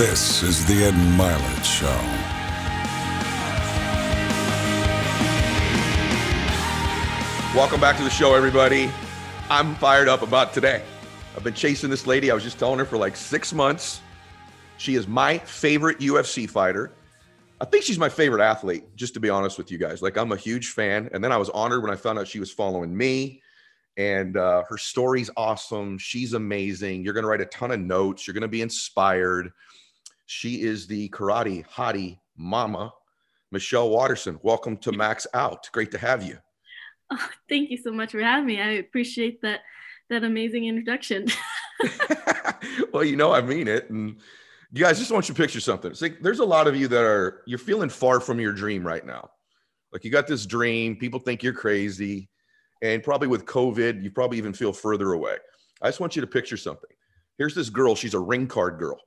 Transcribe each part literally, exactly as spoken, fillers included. This is the Ed Mylett Show. Welcome back to the show, everybody. I'm fired up about today. I've been chasing this lady. I was just telling her for like six months. She is my favorite U F C fighter. I think she's my favorite athlete, just to be honest with you guys. Like, I'm a huge fan. And then I was honored when I found out she was following me. And uh, her story's awesome. She's amazing. You're going to write a ton of notes. You're going to be inspired. She is the Karate Hottie Mama, Michelle Waterson. Welcome to Max Out. Great to have you. Oh, thank you so much for having me. I appreciate that that amazing introduction. Well, you know, I mean it. And you guys, just want you to picture something. It's like, there's a lot of you that are, you're feeling far from your dream right now. Like, you got this dream, people think you're crazy. And probably with COVID, you probably even feel further away. I just want you to picture something. Here's this girl. She's a ring card girl.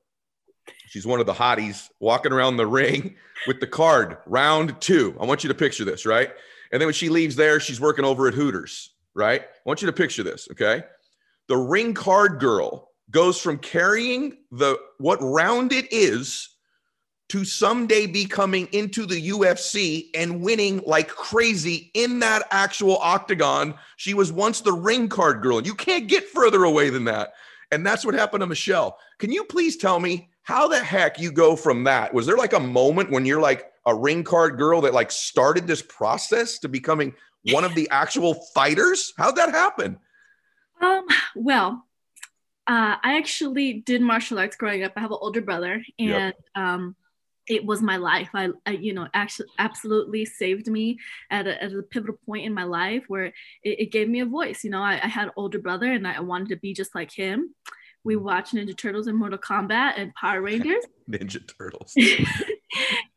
She's one of the hotties walking around the ring with the card, round two. I want you to picture this, right? And then when she leaves there, she's working over at Hooters, right? I want you to picture this, okay? The ring card girl goes from carrying the what round it is to someday be coming into the U F C and winning like crazy in that actual octagon. She was once the ring card girl, and you can't get further away than that. And that's what happened to Michelle. Can you please tell me how the heck you go from that? Was there like a moment when you're like, a ring card girl that like started this process to becoming one of the actual fighters? How'd that happen? Um, well, uh, I actually did martial arts growing up. I have an older brother, and yep. um, it was my life. I, I, you know, actually absolutely saved me at a, at a pivotal point in my life where it, it gave me a voice. You know, I, I had an older brother, and I wanted to be just like him. We watched Ninja Turtles and Mortal Kombat and Power Rangers. Ninja Turtles.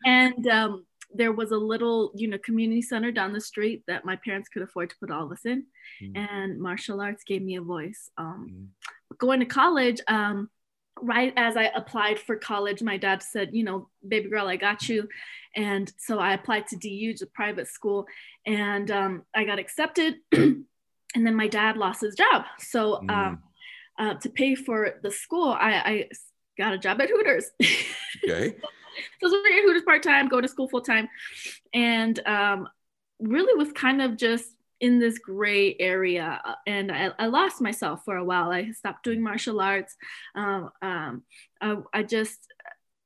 And um, there was a little, you know, community center down the street that my parents could afford to put all of us in. Mm-hmm. And martial arts gave me a voice. Um, mm-hmm. Going to college, um, right as I applied for college, my dad said, you know, baby girl, I got you. And so I applied to D U, to private school, and um, I got accepted. And then my dad lost his job. So mm-hmm. um, uh, to pay for the school, I, I got a job at Hooters. Okay. So I was working at Hooters part-time, going to school full-time, and um, really was kind of just in this gray area. And I, I lost myself for a while. I stopped doing martial arts. Um, um, I, I just,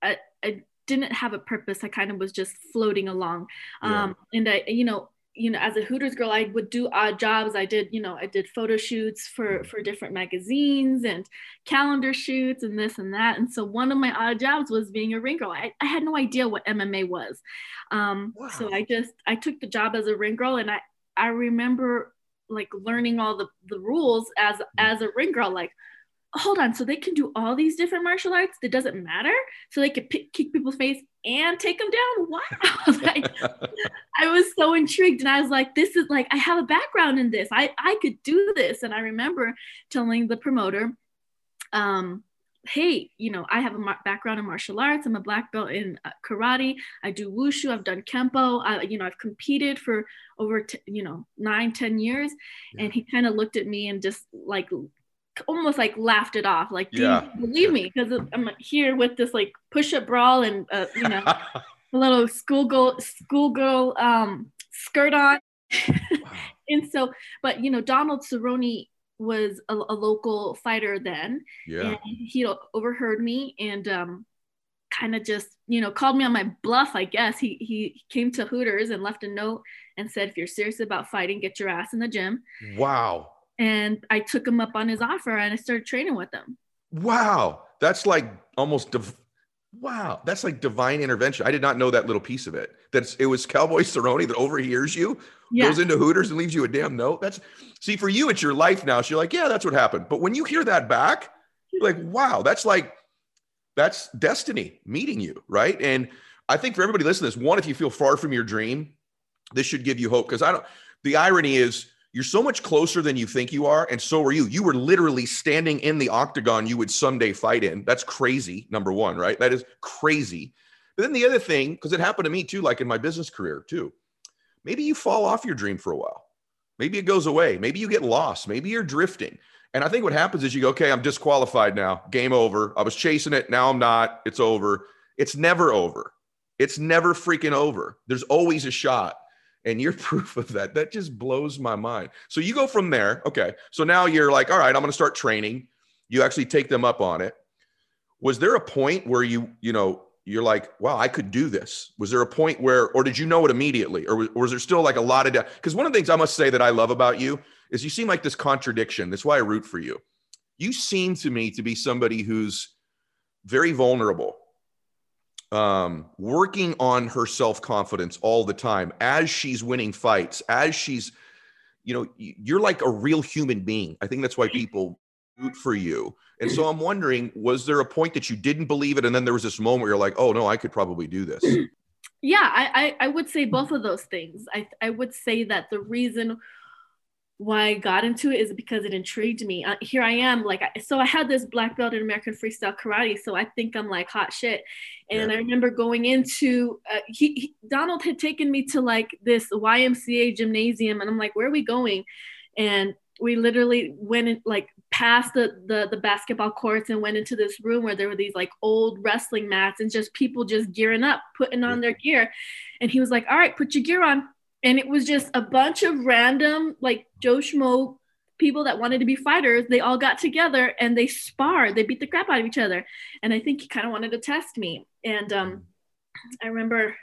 I, I didn't have a purpose. I kind of was just floating along. Um, yeah. And I, you know, you know, as a Hooters girl, I would do odd jobs. I did, you know, I did photo shoots for, for different magazines and calendar shoots and this and that. And so one of my odd jobs was being a ring girl. I, I had no idea what M M A was. Um, wow. So I just, I took the job as a ring girl, and I, I remember like learning all the, the rules as, as a ring girl, like, hold on. So they can do all these different martial arts. That doesn't matter. So they could pick, kick people's face and take them down. Wow. Like, I was so intrigued. And I was like, this is like, I have a background in this. I, I could do this. And I remember telling the promoter, um, hey, you know, I have a mar- background in martial arts. I'm a black belt in uh, karate. I do wushu. I've done kenpo. I, you know, I've competed for over, t- you know, nine, ten years. Yeah. And he kind of looked at me and just like, almost like laughed it off, like, do yeah. you believe me? Because I'm here with this like push-up brawl and uh, you know, a little schoolgirl schoolgirl um skirt on. Wow. And so, but you know, Donald Cerrone was a, a local fighter then, yeah, and he overheard me and um kind of just, you know, called me on my bluff, I guess. He he came to Hooters and left a note and said, if you're serious about fighting, get your ass in the gym. Wow. And I took him up on his offer, and I started training with him. Wow. That's like almost, div- wow. That's like divine intervention. I did not know that little piece of it. That's, it was Cowboy Cerrone that overhears you, yeah. goes into Hooters and leaves you a damn note. That's, see, for you, it's your life now. So you're like, yeah, that's what happened. But when you hear that back, you're like, wow, that's like, that's destiny meeting you, right? And I think for everybody listening to this, one, if you feel far from your dream, this should give you hope. Because I don't, the irony is, you're so much closer than you think you are, and so were you. You were literally standing in the octagon you would someday fight in. That's crazy, number one, right? That is crazy. But then the other thing, because it happened to me too, like in my business career too, maybe you fall off your dream for a while. Maybe it goes away. Maybe you get lost. Maybe you're drifting. And I think what happens is you go, okay, I'm disqualified now. Game over. I was chasing it. Now I'm not. It's over. It's never over. It's never freaking over. There's always a shot. And you're proof of that. That just blows my mind. So you go from there. Okay. So now you're like, all right, I'm going to start training. You actually take them up on it. Was there a point where you, you know, you're like, wow, I could do this? Was there a point where, or did you know it immediately? Or was, or was there still like a lot of, because one of the things I must say that I love about you is you seem like this contradiction. That's why I root for you. You seem to me to be somebody who's very vulnerable, um, working on her self-confidence all the time as she's winning fights, as she's, you know, you're like a real human being. I think that's why people root for you. And so I'm wondering, was there a point that you didn't believe it? And then there was this moment where you're like, oh no, I could probably do this. Yeah, I, I, I would say both of those things. I, I would say that the reason why I got into it is because it intrigued me. Uh, here I am, like, I, so I had this black belt in American Freestyle Karate, so I think I'm like hot shit. And yeah. I remember going into, uh, he, he, Donald had taken me to like this Y M C A gymnasium, and I'm like, where are we going? And we literally went in, like past the, the the basketball courts and went into this room where there were these like old wrestling mats and just people just gearing up, putting on their gear. And he was like, all right, put your gear on. And it was just a bunch of random, like Joe Schmo people that wanted to be fighters. They all got together and they sparred. They beat the crap out of each other. And I think he kind of wanted to test me. And um, I remember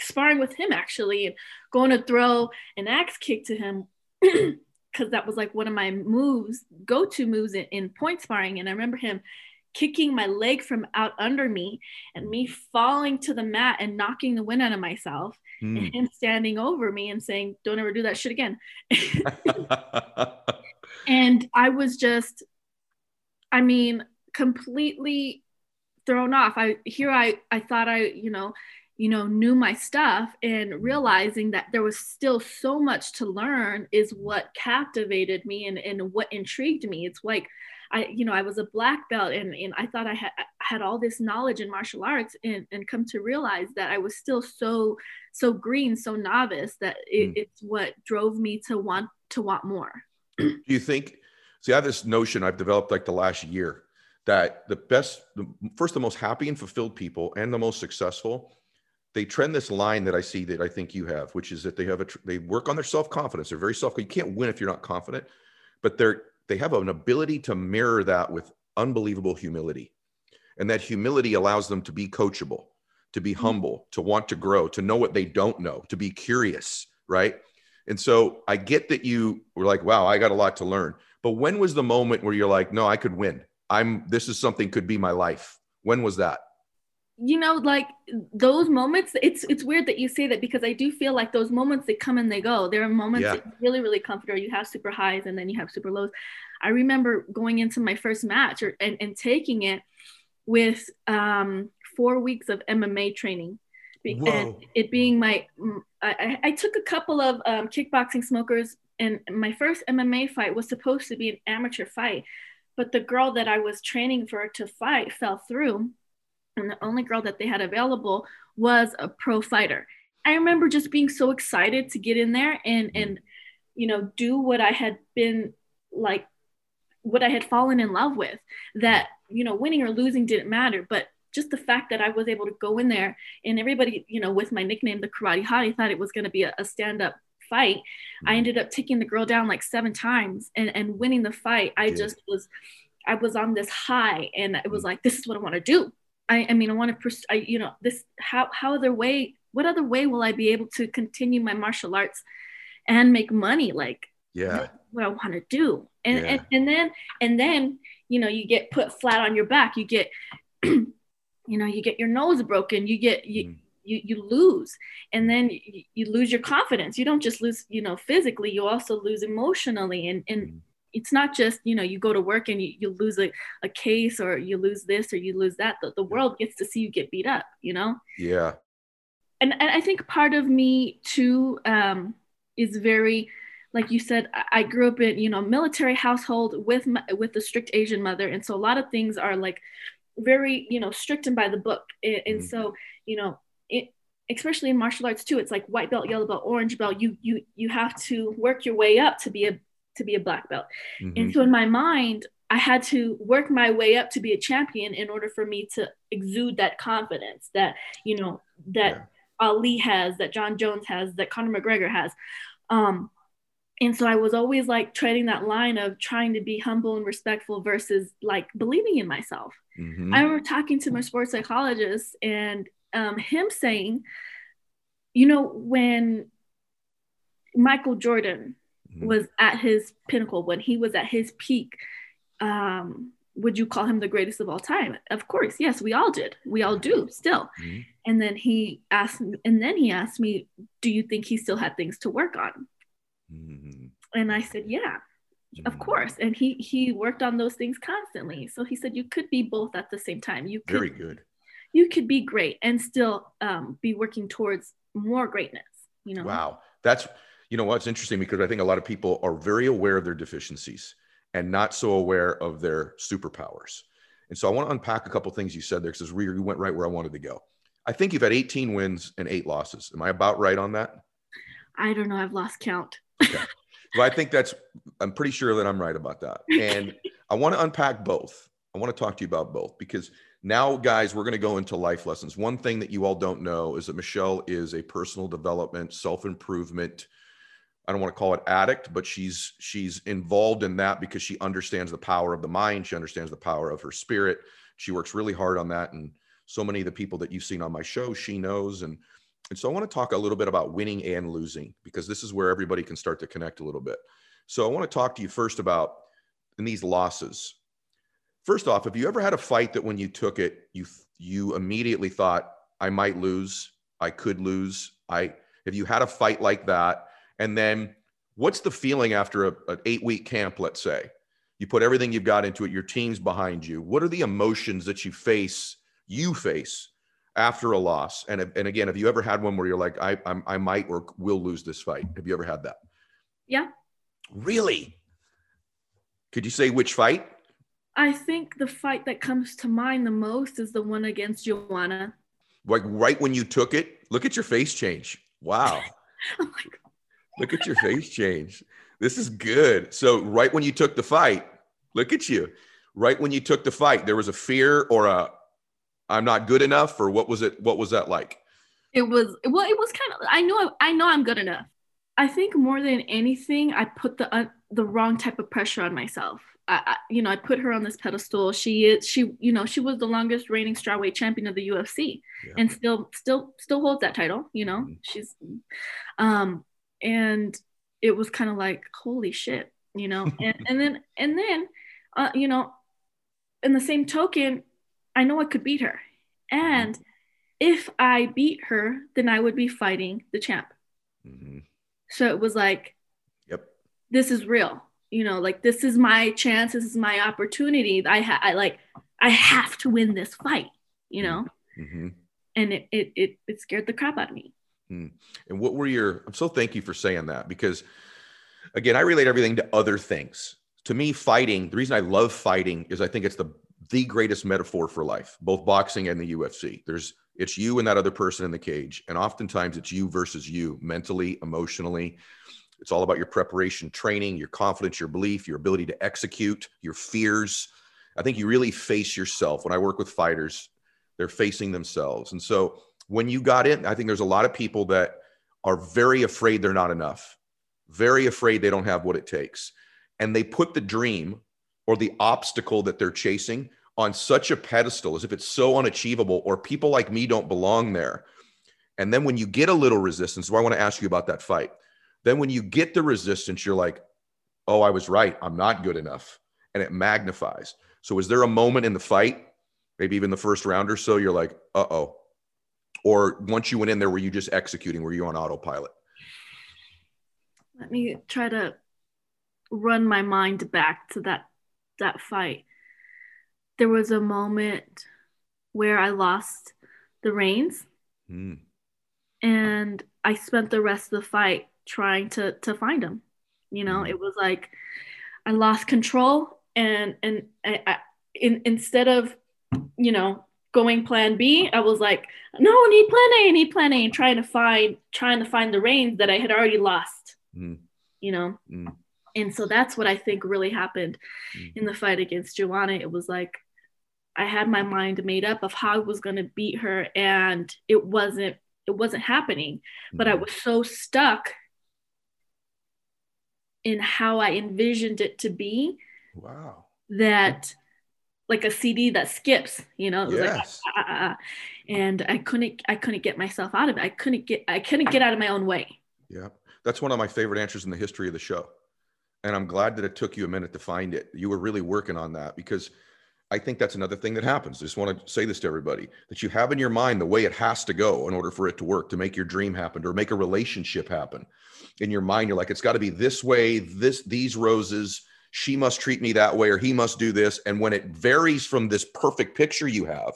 sparring with him actually and going to throw an axe kick to him because that was like one of my moves, go-to moves in, in point sparring. And I remember him kicking my leg from out under me and me falling to the mat and knocking the wind out of myself mm. and him standing over me and saying, don't ever do that shit again. And I was just, I mean, completely thrown off. I, here I, I thought I, you know, you know, knew my stuff, and realizing that there was still so much to learn is what captivated me and, and what intrigued me. It's like, I, you know, I was a black belt and, and I thought I had, I had all this knowledge in martial arts, and, and come to realize that I was still so, so green, so novice that it, mm. it's what drove me to want to want more. Do you think, see, I have this notion I've developed like the last year that the best, the, first, the most happy and fulfilled people and the most successful, they trend this line that I see that I think you have, which is that they have a, tr- they work on their self-confidence. They're very self, you can't win if you're not confident, but they're, they have an ability to mirror that with unbelievable humility. And that humility allows them to be coachable, to be mm-hmm. humble, to want to grow, to know what they don't know, to be curious. Right. And so I get that you were like, wow, I got a lot to learn, but when was the moment where you're like, no, I could win. I'm, this is something could be my life. When was that? You know, like those moments, it's it's weird that you say that, because I do feel like those moments, they come and they go. There are moments yeah. that you're really, really comfortable. You have super highs and then you have super lows. I remember going into my first match or, and, and taking it with um, four weeks of M M A training. Whoa. And it being my, I, I took a couple of um, kickboxing smokers, and my first M M A fight was supposed to be an amateur fight. But the girl that I was training for to fight fell through. And the only girl that they had available was a pro fighter. I remember just being so excited to get in there and, and, you know, do what I had been like, what I had fallen in love with, that, you know, winning or losing didn't matter. But just the fact that I was able to go in there, and everybody, you know, with my nickname, the Karate Hottie, thought it was going to be a, a stand-up fight. I ended up taking the girl down like seven times and, and winning the fight. I just was, I was on this high, and it was like, this is what I want to do. I, I mean, I want to, pers- I, you know, this, how, how other way, what other way will I be able to continue my martial arts and make money? Like, yeah, what I want to do. And, yeah. and, and then, and then, you know, you get put flat on your back, you get, you know, you get your nose broken, you get, you, mm. you, you lose, and then you, you lose your confidence. You don't just lose, you know, physically, you also lose emotionally. And, and, mm. it's not just, you know, you go to work and you, you lose a, a case, or you lose this or you lose that. The, the world gets to see you get beat up, you know? Yeah. And, and I think part of me too um, is very, like you said, I grew up in, you know, military household with, my, with a strict Asian mother. And so a lot of things are like very, you know, strict and by the book. And, mm-hmm. and so, you know, it, especially in martial arts too, it's like white belt, yellow belt, orange belt. You, you, you have to work your way up to be a, to be a black belt. Mm-hmm. And so in my mind, I had to work my way up to be a champion in order for me to exude that confidence that, you know, that yeah. Ali has, that John Jones has, that Conor McGregor has. Um, and so I was always like treading that line of trying to be humble and respectful versus like believing in myself. Mm-hmm. I remember talking to my sports psychologist and um, him saying, you know, when Michael Jordan mm-hmm. was at his pinnacle, when he was at his peak, um, would you call him the greatest of all time? Of course. Yes, we all did. We all do still. Mm-hmm. And then he asked me, and then he asked me, do you think he still had things to work on? Mm-hmm. And I said, yeah, mm-hmm. of course. And he, he worked on those things constantly. So he said, you could be both at the same time. You could, very good. You could be great and still, um, be working towards more greatness, you know? Wow. That's, you know, what's interesting, because I think a lot of people are very aware of their deficiencies and not so aware of their superpowers. And so I want to unpack a couple of things you said there, because you went right where I wanted to go. I think you've had eighteen wins and eight losses. Am I about right on that? I don't know. I've lost count. Okay. Well, I think that's, I'm pretty sure that I'm right about that. And I want to unpack both. I want to talk to you about both, because now, guys, we're going to go into life lessons. One thing that you all don't know is that Michelle is a personal development, self-improvement, I don't want to call it addict, but she's she's involved in that because she understands the power of the mind. She understands the power of her spirit. She works really hard on that. And so many of the people that you've seen on my show, she knows. And, and so I want to talk a little bit about winning and losing, because this is where everybody can start to connect a little bit. So I want to talk to you first about in these losses. First off, have you ever had a fight that when you took it, you you immediately thought, I might lose, I could lose. I have you had a fight like that? And then what's the feeling after a, an eight week camp, let's say? You put everything you've got into it, your team's behind you. What are the emotions that you face, you face after a loss? And, and again, have you ever had one where you're like, I, I'm, I might or will lose this fight? Have you ever had that? Yeah. Really? Could you say which fight? I think the fight that comes to mind the most is the one against Joanna. Like right when you took it? Look at your face change. Wow. Oh my God. Look at your face change. This is good. So right when you took the fight, look at you. Right when you took the fight, there was a fear or a, I'm not good enough, or what was it? What was that like? It was, well, it was kind of, I know, I know I'm good enough. I think more than anything, I put the, uh, the wrong type of pressure on myself. I, I, you know, I put her on this pedestal. She is, she, you know, she was the longest reigning strawweight champion of the U F C yeah. and still, still, still holds that title. You know, mm-hmm. she's, um, and it was kind of like, holy shit, you know, and, and then, and then, uh, you know, in the same token, I know I could beat her. And if I beat her, then I would be fighting the champ. Mm-hmm. So it was like, yep, this is real, you know, like, this is my chance. This is my opportunity. I, ha- I like, I have to win this fight, you know, mm-hmm. and it, it, it, it scared the crap out of me. And what were your, I'm so thank you for saying that, because again, I relate everything to other things. To me, fighting, the reason I love fighting is I think it's the, the greatest metaphor for life, both boxing and the U F C. There's, it's you and that other person in the cage. And oftentimes it's you versus you mentally, emotionally. It's all about your preparation, training, your confidence, your belief, your ability to execute, your fears. I think you really face yourself. When I work with fighters, they're facing themselves. And so when you got in, I think there's a lot of people that are very afraid they're not enough, very afraid they don't have what it takes. And they put the dream or the obstacle that they're chasing on such a pedestal as if it's so unachievable, or people like me don't belong there. And then when you get a little resistance, so I want to ask you about that fight. Then when you get the resistance, you're like, oh, I was right. I'm not good enough. And it magnifies. So is there a moment in the fight, maybe even the first round or so, you're like, uh-oh. Or once you went in there, were you just executing? Were you on autopilot? Let me try to run my mind back to that, that fight. There was a moment where I lost the reins mm. and I spent the rest of the fight trying to, to find them. You know, mm. it was like, I lost control and, and I, I in, instead of, you know, going plan B, I was like, no, I need plan A, I need plan A, and trying to find, trying to find the reins that I had already lost, mm. you know? Mm. And so that's what I think really happened in the fight against Joanna. It was like, I had my mind made up of how I was going to beat her, and it wasn't, it wasn't happening, but I was so stuck in how I envisioned it to be. Wow. That like a C D that skips, you know, it was yes. like, ah, ah, ah. and I couldn't, I couldn't get myself out of it. I couldn't get, I couldn't get out of my own way. Yeah. That's one of my favorite answers in the history of the show. And I'm glad that it took you a minute to find it. You were really working on that, because I think that's another thing that happens. I just want to say this to everybody, that you have in your mind the way it has to go in order for it to work, to make your dream happen or make a relationship happen. In your mind, you're like, it's got to be this way, this, these roses, she must treat me that way, or he must do this. And when it varies from this perfect picture you have,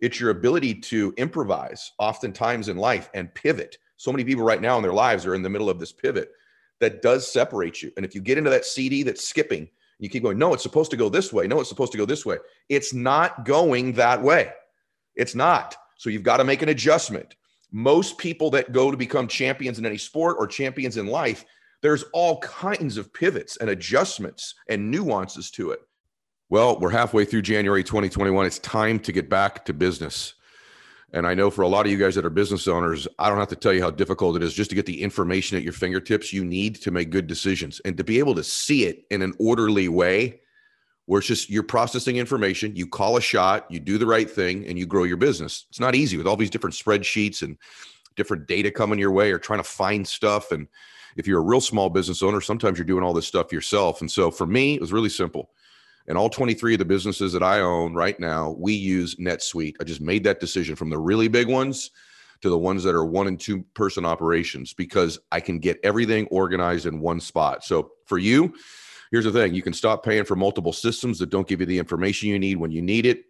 it's your ability to improvise oftentimes in life and pivot. So many people right now in their lives are in the middle of this pivot that does separate you. And if you get into that C D that's skipping, you keep going, no, it's supposed to go this way. No, it's supposed to go this way. It's not going that way. It's not. So you've got to make an adjustment. Most people that go to become champions in any sport or champions in life, there's all kinds of pivots and adjustments and nuances to it. Well, we're halfway through January twenty twenty-one. It's time to get back to business. And I know for a lot of you guys that are business owners, I don't have to tell you how difficult it is just to get the information at your fingertips you need to make good decisions, and to be able to see it in an orderly way where it's just you're processing information, you call a shot, you do the right thing, and you grow your business. It's not easy with all these different spreadsheets and different data coming your way or trying to find stuff. And if you're a real small business owner, sometimes you're doing all this stuff yourself. And so for me, it was really simple. And all twenty-three of the businesses that I own right now, we use NetSuite. I just made that decision from the really big ones to the ones that are one and two person operations, because I can get everything organized in one spot. So for you, here's the thing. You can stop paying for multiple systems that don't give you the information you need when you need it.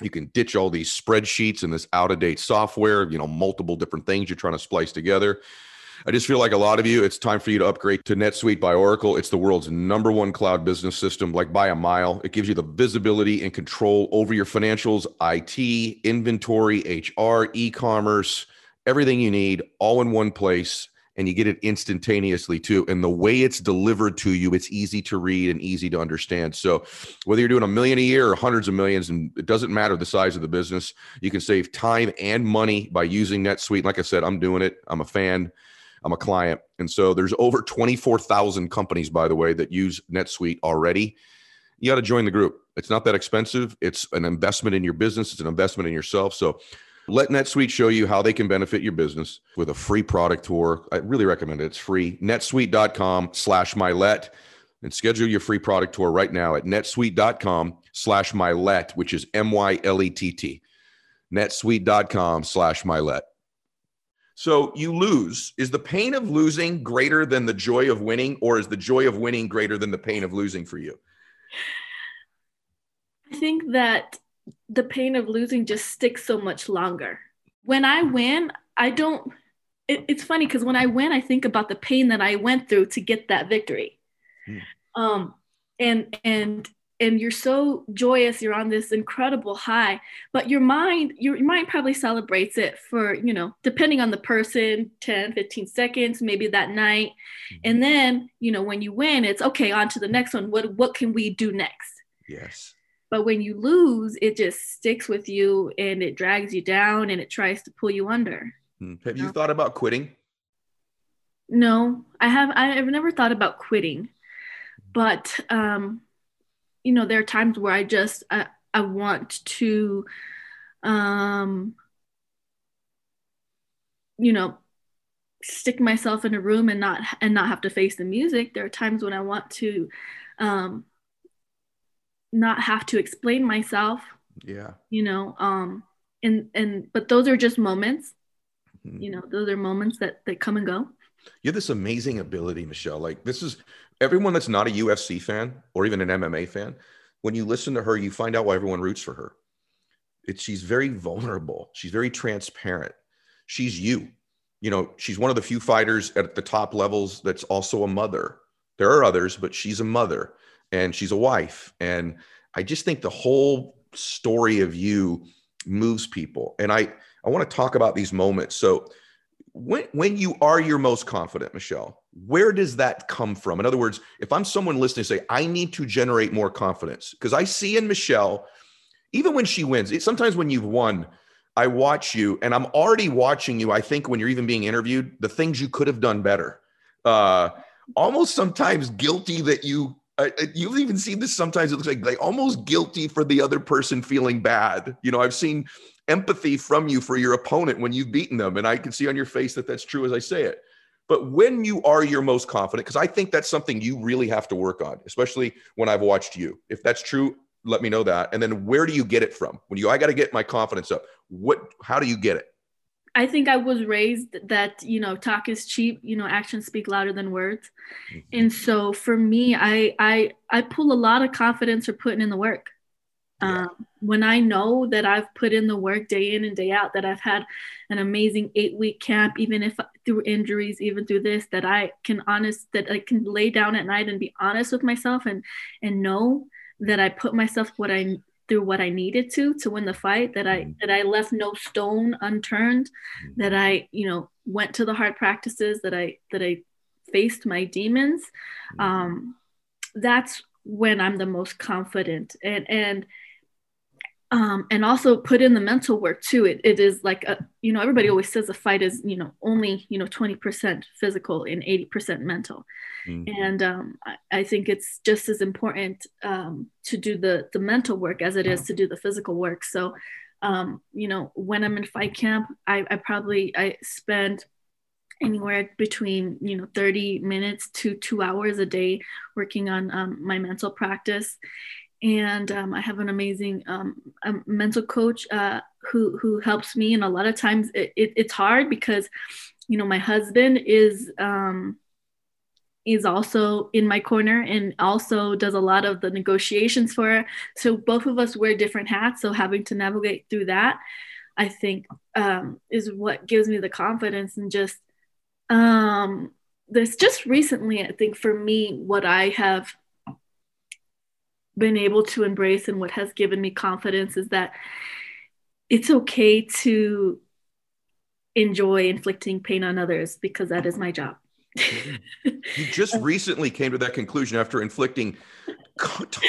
You can ditch all these spreadsheets and this out-of-date software, you know, multiple different things you're trying to splice together. I just feel like a lot of you, it's time for you to upgrade to NetSuite by Oracle. It's the world's number one cloud business system, like by a mile. It gives you the visibility and control over your financials, I T, inventory, H R, e-commerce, everything you need all in one place. And you get it instantaneously too. And the way it's delivered to you, it's easy to read and easy to understand. So whether you're doing a million a year or hundreds of millions, and it doesn't matter the size of the business, you can save time and money by using NetSuite. Like I said, I'm doing it. I'm a fan. I'm a client. And so there's over twenty-four thousand companies, by the way, that use NetSuite already. You got to join the group. It's not that expensive. It's an investment in your business. It's an investment in yourself. So let NetSuite show you how they can benefit your business with a free product tour. I really recommend it. It's free. NetSuite.com slash Mylett and schedule your free product tour right now at NetSuite.com slash Mylett, which is M Y L E T T. NetSuite.com slash Mylett. So you lose. Is the pain of losing greater than the joy of winning, or is the joy of winning greater than the pain of losing for you? I think that the pain of losing just sticks so much longer. When I win, I don't, it, it's funny because when I win, I think about the pain that I went through to get that victory. Hmm. Um, and, and, and you're so joyous, you're on this incredible high, but your mind, your mind probably celebrates it for, you know, depending on the person, ten, fifteen seconds, maybe that night. And then, you know, when you win, it's okay, on to the next one. What, what can we do next? Yes. But when you lose, it just sticks with you and it drags you down and it tries to pull you under. Have you, you know? thought about quitting? No, I have. I've never thought about quitting, but, um, you know, there are times where I just, I, I want to, um, you know, stick myself in a room and not, and not have to face the music. There are times when I want to, um, not have to explain myself. Yeah. You know, um, and, and, but those are just moments, mm-hmm. you know, those are moments that, that come and go. You have this amazing ability, Michelle. Like, this is everyone that's not a U F C fan or even an M M A fan. When you listen to her, you find out why everyone roots for her. It's, she's very vulnerable. She's very transparent. She's you, you know, she's one of the few fighters at the top levels that's also a mother. There are others, but she's a mother and she's a wife. And I just think the whole story of you moves people. And I, I want to talk about these moments. So when, when you are your most confident, Michelle, where does that come from? In other words, if I'm someone listening, say, I need to generate more confidence, because I see in Michelle, even when she wins, it, sometimes when you've won, I watch you and I'm already watching you. I think when you're even being interviewed, the things you could have done better, uh, almost sometimes guilty that you, uh, you've even seen this. Sometimes it looks like they almost guilty for the other person feeling bad. You know, I've seen empathy from you for your opponent when you've beaten them. And I can see on your face that that's true as I say it. But when you are your most confident, because I think that's something you really have to work on, especially when I've watched you. If that's true, let me know that. And then where do you get it from? When you, I got to get my confidence up. What, how do you get it? I think I was raised that, you know, talk is cheap, you know, actions speak louder than words. Mm-hmm. And so for me, I, I, I pull a lot of confidence from putting in the work. Yeah. Um, when I know that I've put in the work day in and day out, that I've had an amazing eight week camp, even if through injuries, even through this, that I can honest, that I can lay down at night and be honest with myself and, and know that I put myself what I through what I needed to, to win the fight, that I, that I left no stone unturned, that I, you know, went to the hard practices, that I, that I faced my demons. Um, that's when I'm the most confident, and, and, um, and also put in the mental work too. It, it is like, a, you know, everybody always says a fight is, you know, only, you know, twenty percent physical and eighty percent mental. Mm-hmm. And um, I, I think it's just as important um, to do the, the mental work as it is to do the physical work. So, um, you know, when I'm in fight camp, I, I probably, I spend anywhere between, you know, thirty minutes to two hours a day working on um, my mental practice. And um, I have an amazing um, um, mental coach uh, who who helps me. And a lot of times it, it, it's hard because, you know, my husband is um, is also in my corner and also does a lot of the negotiations for her. So both of us wear different hats. So having to navigate through that, I think, um, is what gives me the confidence. And just um, this just recently, I think for me, what I have been able to embrace and what has given me confidence is that it's okay to enjoy inflicting pain on others, because that is my job. You just recently came to that conclusion after inflicting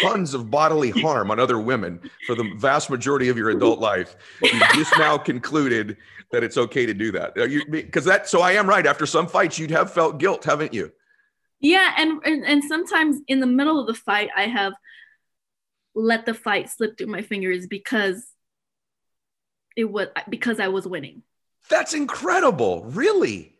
tons of bodily harm on other women for the vast majority of your adult life. You just now concluded that it's okay to do that. Because that, so I am right. After some fights, you'd have felt guilt, haven't you? Yeah. And, and, and sometimes in the middle of the fight, I have let the fight slip through my fingers because it was because I was winning. That's incredible. Really?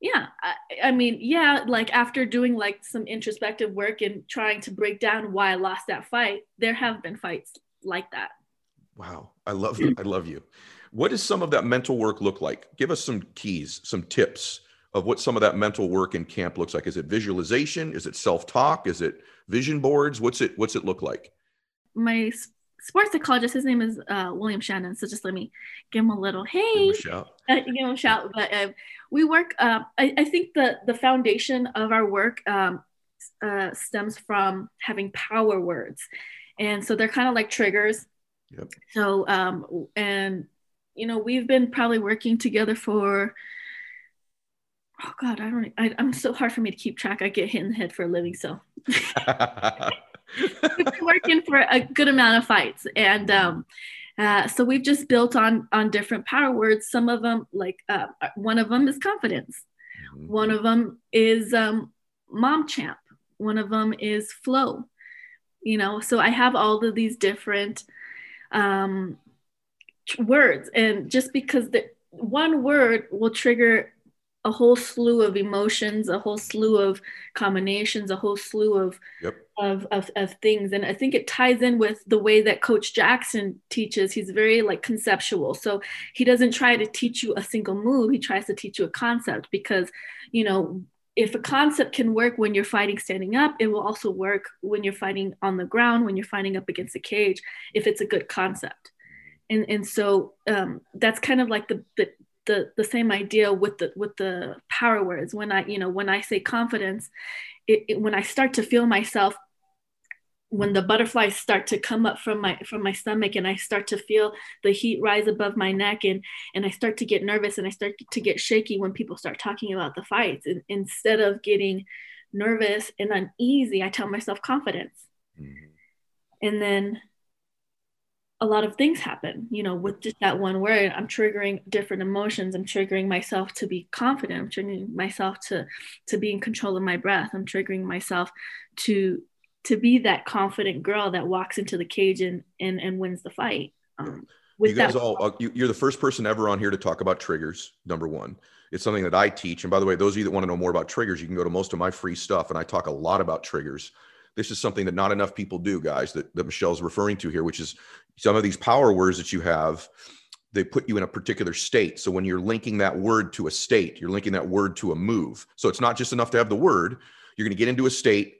Yeah. I, I mean, yeah, like after doing like some introspective work and trying to break down why I lost that fight, there have been fights like that. Wow. I love you. I love you. What does some of that mental work look like? Give us some keys, some tips of what some of that mental work in camp looks like. Is it visualization? Is it self-talk? Is it vision boards? What's it, what's it look like? My sports psychologist, his name is uh, William Shannon. So just let me give him a little, hey, give him a shout. Uh, give him a shout. But uh, we work, uh, I, I think the, the foundation of our work um, uh, stems from having power words. And so they're kind of like triggers. Yep. So, um, and, you know, we've been probably working together for, oh God, I don't, I, I'm so hard for me to keep track. I get hit in the head for a living. So we've been working for a good amount of fights. And um, uh, so we've just built on, on different power words. Some of them, like uh, one of them is confidence. Mm-hmm. One of them is um, mom champ. One of them is flow, you know? So I have all of these different um, words, and just because the one word will trigger a whole slew of emotions, a whole slew of combinations, a whole slew of, yep. of, of, of things. And I think it ties in with the way that Coach Jackson teaches. He's very like conceptual. So he doesn't try to teach you a single move. He tries to teach you a concept, because, you know, if a concept can work when you're fighting standing up, it will also work when you're fighting on the ground, when you're fighting up against a cage, if it's a good concept. And, and so um, that's kind of like the, the, the the same idea with the with the power words. When I, you know, when I say confidence, it, it, when I start to feel myself when the butterflies start to come up from my from my stomach, and I start to feel the heat rise above my neck, and and I start to get nervous, and I start to get shaky when people start talking about the fights. And instead of getting nervous and uneasy, I tell myself confidence. Mm-hmm. And then a lot of things happen, you know, with just that one word. I'm triggering different emotions. I'm triggering myself to be confident. I'm triggering myself to to be in control of my breath. I'm triggering myself to to be that confident girl that walks into the cage and, and, and wins the fight. Um, with you guys that- all, you, you're the first person ever on here to talk about triggers. Number one, it's something that I teach. And by the way, those of you that want to know more about triggers, you can go to most of my free stuff. And I talk a lot about triggers. This is something that not enough people do, guys, that, that Michelle's referring to here, which is some of these power words that you have, they put you in a particular state. So when you're linking that word to a state, you're linking that word to a move. So it's not just enough to have the word. You're going to get into a state,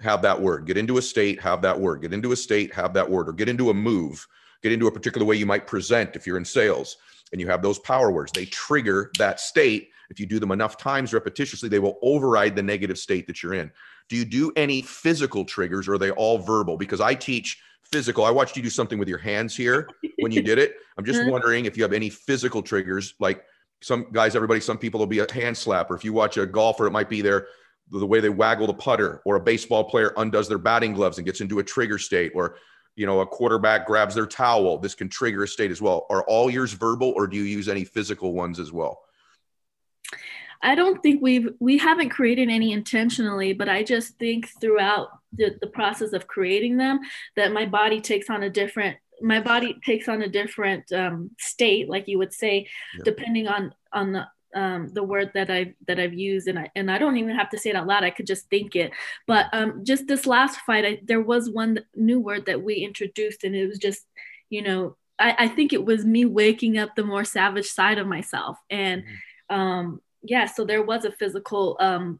have that word, get into a state, have that word, get into a state, have that word, or get into a move, get into a particular way you might present if you're in sales and you have those power words. They trigger that state. If you do them enough times repetitiously, they will override the negative state that you're in. Do you do any physical triggers, or are they all verbal? Because I teach physical. I watched you do something with your hands here when you did it. I'm just wondering if you have any physical triggers, like some guys, everybody, some people will be a hand slap, or if you watch a golfer, it might be their the way they waggle the putter, or a baseball player undoes their batting gloves and gets into a trigger state, or, you know, a quarterback grabs their towel. This can trigger a state as well. Are all yours verbal, or do you use any physical ones as well? I don't think we've, we haven't created any intentionally, but I just think throughout the, the process of creating them that my body takes on a different, my body takes on a different um, state, like you would say, yeah. depending on, on the, um, the word that I've, that I've used. And I, and I don't even have to say it out loud. I could just think it, but um, just this last fight, I, there was one new word that we introduced, and it was just, you know, I, I think it was me waking up the more savage side of myself. And, mm-hmm. um, yeah, so there was a physical, um,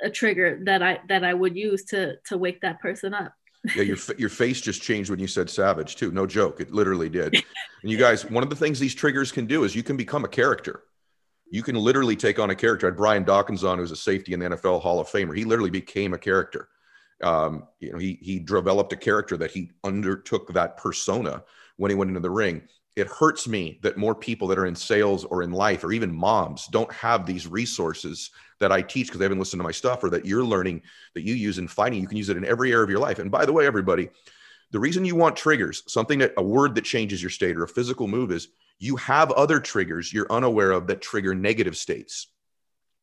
a trigger that I, that I would use to, to wake that person up. Yeah. Your, your face just changed when you said savage too. No joke. It literally did. And you guys, one of the things these triggers can do is you can become a character. You can literally take on a character. I had Brian Dawkins on, who's a safety in the N F L Hall of Famer. He literally became a character. Um, you know, he, he developed a character that he undertook that persona when he went into the ring. It hurts me that more people that are in sales or in life, or even moms, don't have these resources that I teach because they haven't listened to my stuff, or that you're learning that you use in fighting. You can use it in every area of your life. And by the way, everybody, the reason you want triggers, something that a word that changes your state or a physical move, is you have other triggers you're unaware of that trigger negative states.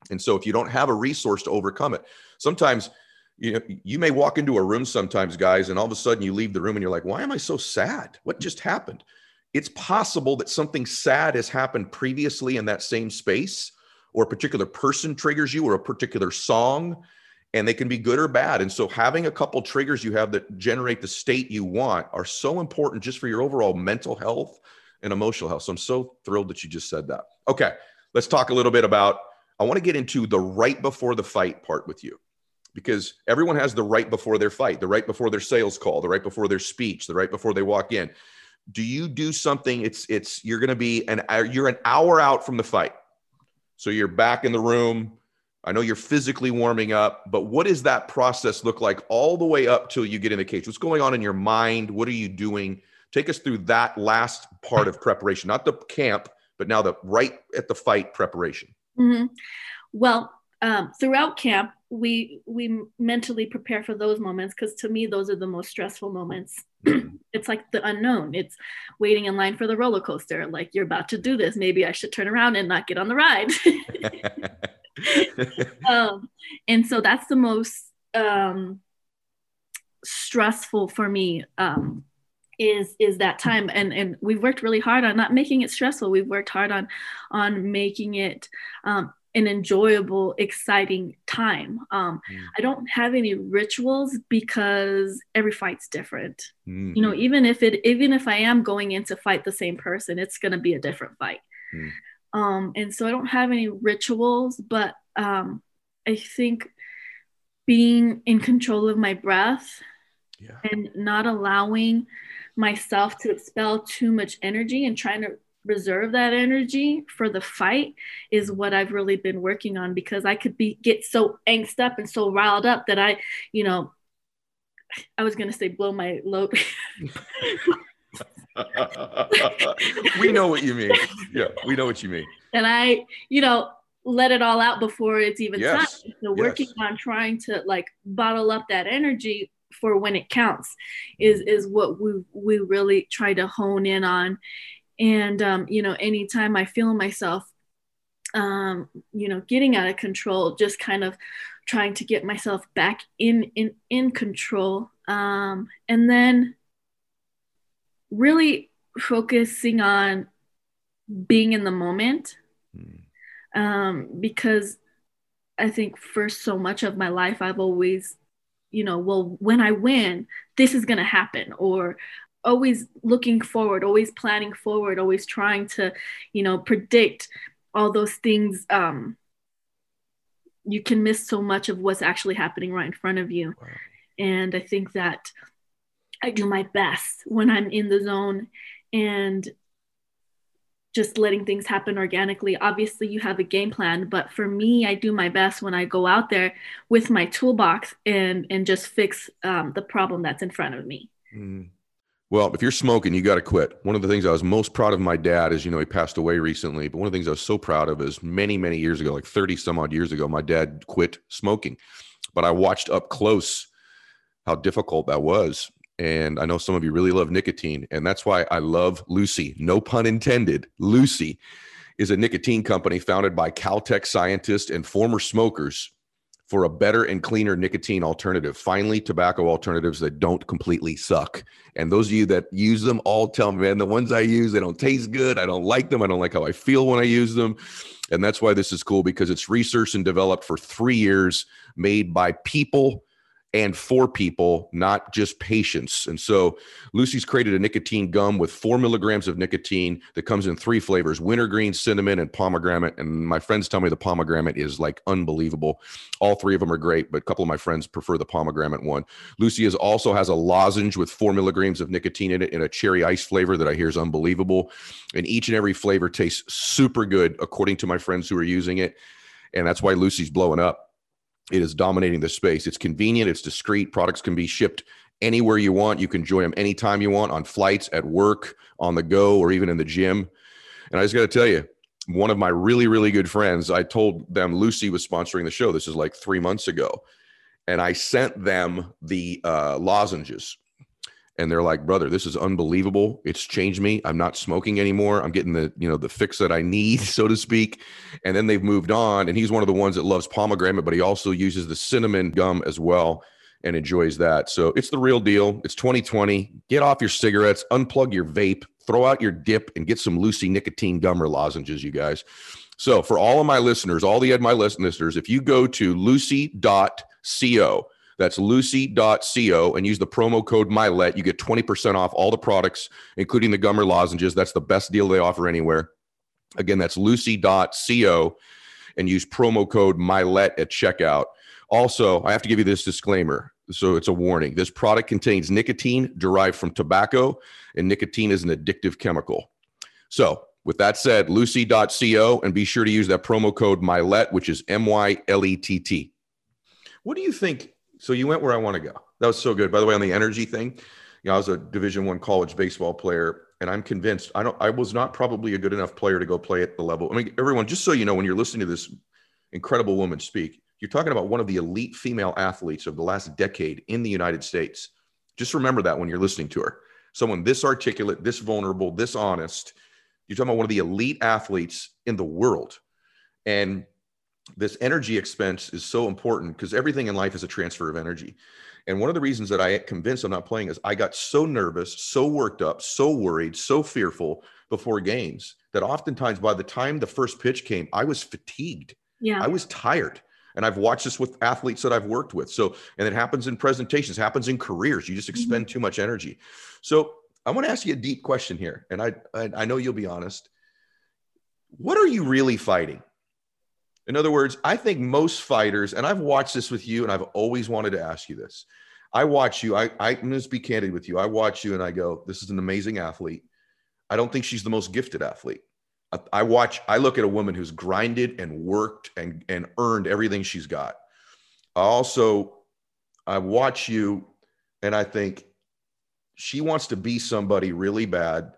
And so if you don't have a resource to overcome it, sometimes, you know, you may walk into a room sometimes, guys, and all of a sudden you leave the room and you're like, why am I so sad? What just happened? It's possible that something sad has happened previously in that same space, or a particular person triggers you, or a particular song, and they can be good or bad. And so having a couple triggers you have that generate the state you want are so important just for your overall mental health and emotional health. So I'm so thrilled that you just said that. Okay, let's talk a little bit about, I want to get into the right before the fight part with you, because everyone has the right before their fight, the right before their sales call, the right before their speech, the right before they walk in. Do you do something? It's, it's, you're going to be an, you're an hour out from the fight. So you're back in the room. I know you're physically warming up, but what does that process look like all the way up till you get in the cage? What's going on in your mind? What are you doing? Take us through that last part of preparation, not the camp, but now the right at the fight preparation. Mm-hmm. Well, um, throughout camp, we, we mentally prepare for those moments, because to me, those are the most stressful moments. It's like the unknown. It's waiting in line for the roller coaster. Like, you're about to do this. Maybe I should turn around and not get on the ride. um, and so that's the most um, stressful for me, um, is, is that time. And, and we've worked really hard on not making it stressful. We've worked hard on, on making it, um, an enjoyable, exciting time. Um, mm. I don't have any rituals because every fight's different. Mm. You know, even if it, even if I am going in to fight the same person, it's going to be a different fight. Mm. Um, and so I don't have any rituals, but um, I think being in control of my breath, yeah, and not allowing myself to expel too much energy and trying to reserve that energy for the fight is what I've really been working on, because I could be get so angst up and so riled up that I, you know, I was going to say blow my load. We know what you mean. Yeah, we know what you mean. And I, you know, let it all out before it's even yes. time. So working yes. on trying to like bottle up that energy for when it counts is, is what we, we really try to hone in on. And, um, you know, anytime I feel myself, um, you know, getting out of control, just kind of trying to get myself back in, in, in control. Um, and then really focusing on being in the moment. Mm. Um, because I think for so much of my life, I've always, you know, well, when I win, this is going to happen, or always looking forward, always planning forward, always trying to, you know, predict all those things. Um, you can miss so much of what's actually happening right in front of you. Wow. And I think that I do my best when I'm in the zone and just letting things happen organically. Obviously you have a game plan, but for me, I do my best when I go out there with my toolbox and, and just fix um, the problem that's in front of me. Mm. Well, if you're smoking, you got to quit. One of the things I was most proud of my dad is, you know, he passed away recently, but one of the things I was so proud of is many, many years ago, like thirty some odd years ago, my dad quit smoking, but I watched up close how difficult that was. And I know some of you really love nicotine, and that's why I love Lucy. No pun intended. Lucy is a nicotine company founded by Caltech scientists and former smokers for a better and cleaner nicotine alternative. Finally, tobacco alternatives that don't completely suck. And those of you that use them all tell me, man, the ones I use, they don't taste good. I don't like them. I don't like how I feel when I use them. And that's why this is cool, because it's researched and developed for three years, made by people and for people, not just patients. And so Lucy's created a nicotine gum with four milligrams of nicotine that comes in three flavors: wintergreen, cinnamon, and pomegranate. And my friends tell me the pomegranate is like unbelievable. All three of them are great, but a couple of my friends prefer the pomegranate one. Lucy is also has a lozenge with four milligrams of nicotine in it and a cherry ice flavor that I hear is unbelievable. And each and every flavor tastes super good, according to my friends who are using it. And that's why Lucy's blowing up. It is dominating the space. It's convenient. It's discreet. Products can be shipped anywhere you want. You can join them anytime you want, on flights, at work, on the go, or even in the gym. And I just got to tell you, one of my really, really good friends, I told them Lucy was sponsoring the show. This is like three months ago. And I sent them the uh, lozenges. And they're like, brother, this is unbelievable. It's changed me. I'm not smoking anymore. I'm getting the, you know, the fix that I need, so to speak. And then they've moved on. And he's one of the ones that loves pomegranate, but he also uses the cinnamon gum as well and enjoys that. So it's the real deal. It's twenty twenty. Get off your cigarettes, unplug your vape, throw out your dip, and get some Lucy nicotine gum or lozenges, you guys. So for all of my listeners, all the Ed Mylett listeners, if you go to lucy dot co, that's lucy dot co, and use the promo code Mylett. You get twenty percent off all the products, including the gum or lozenges. That's the best deal they offer anywhere. Again, that's lucy dot co, and use promo code Mylett at checkout. Also, I have to give you this disclaimer. So it's a warning. This product contains nicotine derived from tobacco, and nicotine is an addictive chemical. So with that said, lucy dot co, and be sure to use that promo code Mylett, which is M Y L E T T. What do you think? So you went where I want to go. That was so good. By the way, on the energy thing, you know, I was a Division One college baseball player, and I'm convinced I don't. I was not probably a good enough player to go play at the level. I mean, everyone, just so you know, when you're listening to this incredible woman speak, you're talking about one of the elite female athletes of the last decade in the United States. Just remember that when you're listening to her. Someone this articulate, this vulnerable, this honest. You're talking about one of the elite athletes in the world, and this energy expense is so important, because everything in life is a transfer of energy. And one of the reasons that I am convinced I'm not playing is I got so nervous, so worked up, so worried, so fearful before games that oftentimes by the time the first pitch came, I was fatigued. Yeah, I was tired. And I've watched this with athletes that I've worked with. So, and it happens in presentations, happens in careers. You just expend mm-hmm. too much energy. So I want to ask you a deep question here. And I, I, I know you'll be honest. What are you really fighting? In other words, I think most fighters, and I've watched this with you, and I've always wanted to ask you this. I watch you. I, I, I'm just be candid with you. I watch you and I go, this is an amazing athlete. I don't think she's the most gifted athlete. I, I watch, I look at a woman who's grinded and worked and, and earned everything she's got. I also, I watch you And I think she wants to be somebody really bad.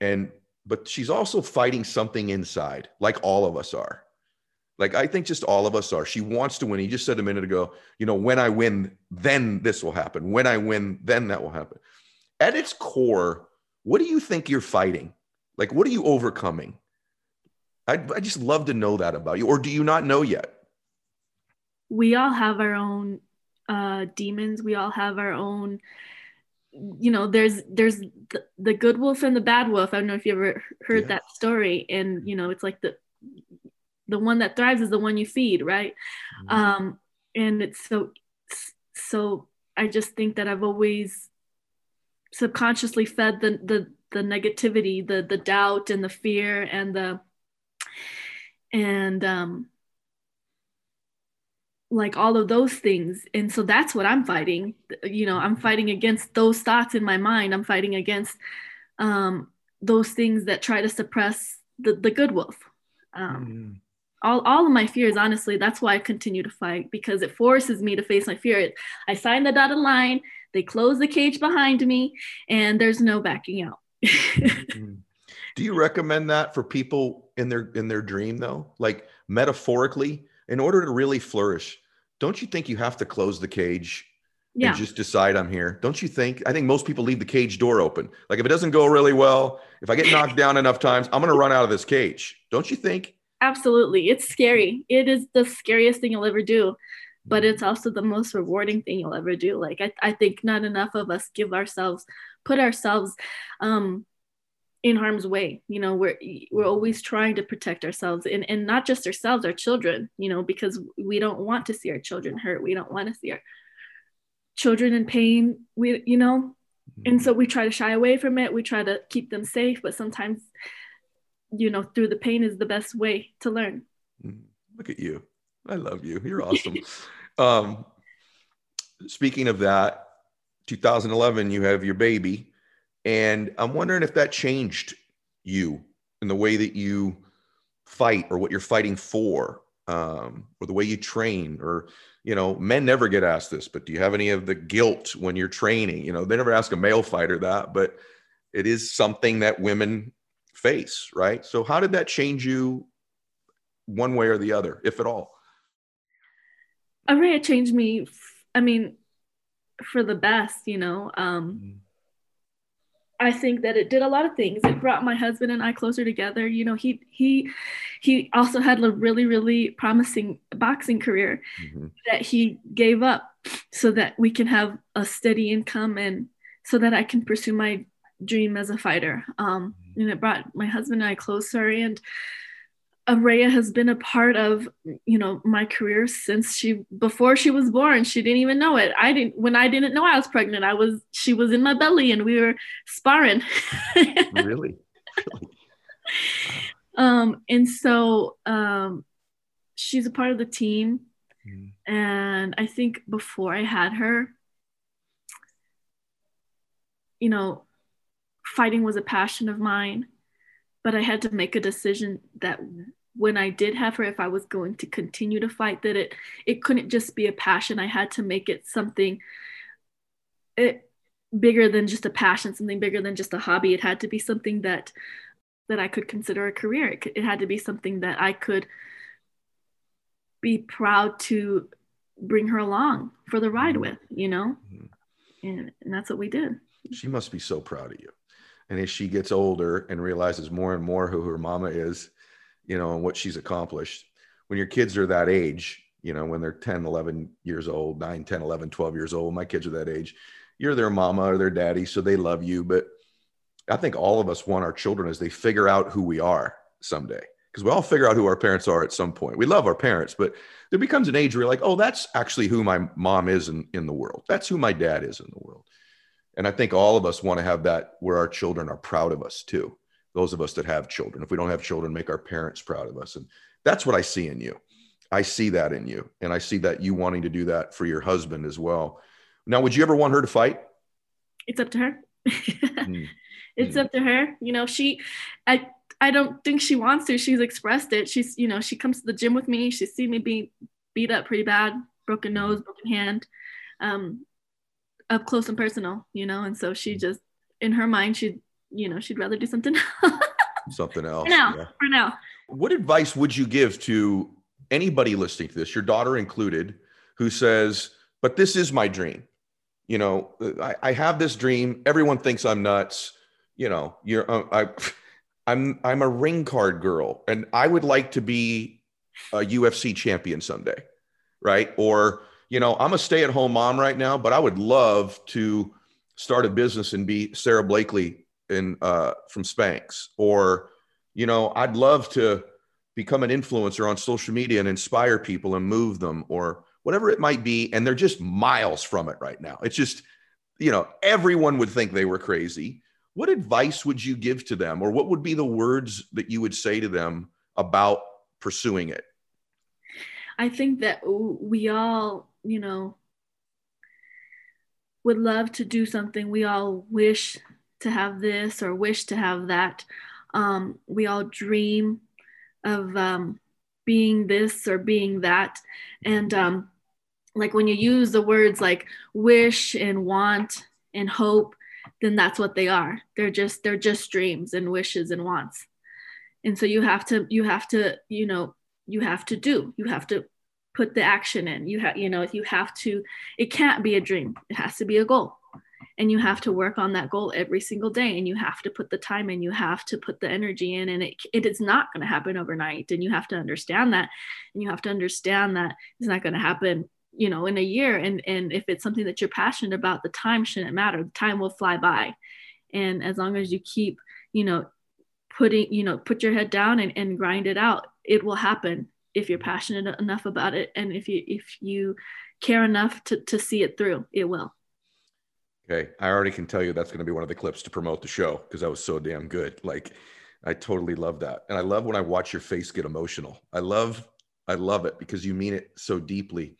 And, but she's also fighting something inside, like all of us are. Like, I think just all of us are. She wants to win. He just said a minute ago, you know, when I win, then this will happen. When I win, then that will happen. At its core, what do you think you're fighting? Like, what are you overcoming? I'd, I'd just love to know that about you. Or do you not know yet? We all have our own uh, demons. We all have our own, you know, there's there's the, the good wolf and the bad wolf. I don't know if you ever heard yeah. that story. And, you know, it's like the the one that thrives is the one you feed, right? Mm-hmm. Um, and it's so, so I just think that I've always subconsciously fed the the the negativity, the the doubt and the fear and the, and um, like all of those things. And so that's what I'm fighting. You know, I'm fighting against those thoughts in my mind. I'm fighting against um, those things that try to suppress the, the good wolf. Um, mm-hmm. All, all of my fears, honestly, that's why I continue to fight, because it forces me to face my fear. It, I sign the dotted line, they close the cage behind me, and there's no backing out. Mm-hmm. Do you recommend that for people in their, in their dream though? Like metaphorically, in order to really flourish, don't you think you have to close the cage yeah. and just decide I'm here? Don't you think? I think most people leave the cage door open. Like if it doesn't go really well, if I get knocked down enough times, I'm going to run out of this cage. Don't you think? Absolutely. It's scary. It is the scariest thing you'll ever do, but it's also the most rewarding thing you'll ever do. Like, I, I think not enough of us give ourselves, put ourselves um, in harm's way. You know, we're, we're always trying to protect ourselves and, and not just ourselves, our children, you know, because we don't want to see our children hurt. We don't want to see our children in pain. We, you know, and so we try to shy away from it. We try to keep them safe, but sometimes, you know, through the pain is the best way to learn. Look at you. I love you. You're awesome. um, speaking of that, two thousand eleven, you have your baby. And I'm wondering if that changed you in the way that you fight or what you're fighting for, um, or the way you train, or, you know, men never get asked this, but do you have any of the guilt when you're training? You know, they never ask a male fighter that, but it is something that women face, right? So how did that change you one way or the other, if at all? I mean, it changed me, I mean, for the best, you know. Um, mm. I think that it did a lot of things. It brought my husband and I closer together. You know, he he he also had a really, really promising boxing career mm-hmm. that he gave up so that we can have a steady income and so that I can pursue my dream as a fighter. Um, and it brought my husband and I closer, and Araya has been a part of, you know, my career since she, before she was born. She didn't even know it. I didn't, when I didn't know I was pregnant, I was, she was in my belly and we were sparring. really? really? Um, and so um, she's a part of the team. Mm. And I think before I had her, you know, fighting was a passion of mine, but I had to make a decision that when I did have her, if I was going to continue to fight, that it it couldn't just be a passion. I had to make it something it, bigger than just a passion, something bigger than just a hobby. It had to be something that that I could consider a career. It, it had to be something that I could be proud to bring her along for the ride with, you know? Mm-hmm. And, and that's what we did. She must be so proud of you. And as she gets older and realizes more and more who her mama is, you know, and what she's accomplished, when your kids are that age, you know, when they're ten, eleven years old, nine, ten, eleven, twelve years old, my kids are that age, you're their mama or their daddy, so they love you. But I think all of us want our children as they figure out who we are someday, because we all figure out who our parents are at some point. We love our parents, but there becomes an age where you're like, oh, that's actually who my mom is in, in the world. That's who my dad is in the world. And I think all of us want to have that where our children are proud of us too. Those of us that have children, if we don't have children, make our parents proud of us. And that's what I see in you. I see that in you. And I see that you wanting to do that for your husband as well. Now, would you ever want her to fight? It's up to her. mm. It's mm. up to her. You know, she, I, I don't think she wants to. She's expressed it. She's, you know, she comes to the gym with me. She's seen me be beat up pretty bad, broken nose, broken hand. Um, up close and personal, you know? And so she just, in her mind, she'd, you know, she'd rather do something else. Something else. For now, yeah. for now. What advice would you give to anybody listening to this, your daughter included, who says, but this is my dream. You know, I, I have this dream. Everyone thinks I'm nuts. You know, you're, uh, I, I'm, I'm a ring card girl, and I would like to be a U F C champion someday. Right. Or, you know, I'm a stay at home mom right now, but I would love to start a business and be Sarah Blakely in, uh, from Spanx. Or, you know, I'd love to become an influencer on social media and inspire people and move them, or whatever it might be. And they're just miles from it right now. It's just, you know, everyone would think they were crazy. What advice would you give to them, or what would be the words that you would say to them about pursuing it? I think that we all, you know, would love to do something. We all wish to have this or wish to have that. Um, we all dream of um, being this or being that. And um, like when you use the words like wish and want and hope, then that's what they are. They're just, they're just dreams and wishes and wants. And so you have to, you have to, you know, you have to do, you have to put the action in. You have, you know, you have to, it can't be a dream. It has to be a goal, and you have to work on that goal every single day. And you have to put the time in, you have to put the energy in, and it, it is not going to happen overnight. And you have to understand that. And you have to understand that it's not going to happen, you know, in a year. And, and if it's something that you're passionate about, the time shouldn't matter. The time will fly by. And as long as you keep, you know, putting, you know, put your head down and, and grind it out, it will happen if you're passionate enough about it. And if you, if you care enough to, to see it through, it will. Okay. I already can tell you that's going to be one of the clips to promote the show, because that was so damn good. Like, I totally love that. And I love when I watch your face get emotional. I love, I love it, because you mean it so deeply.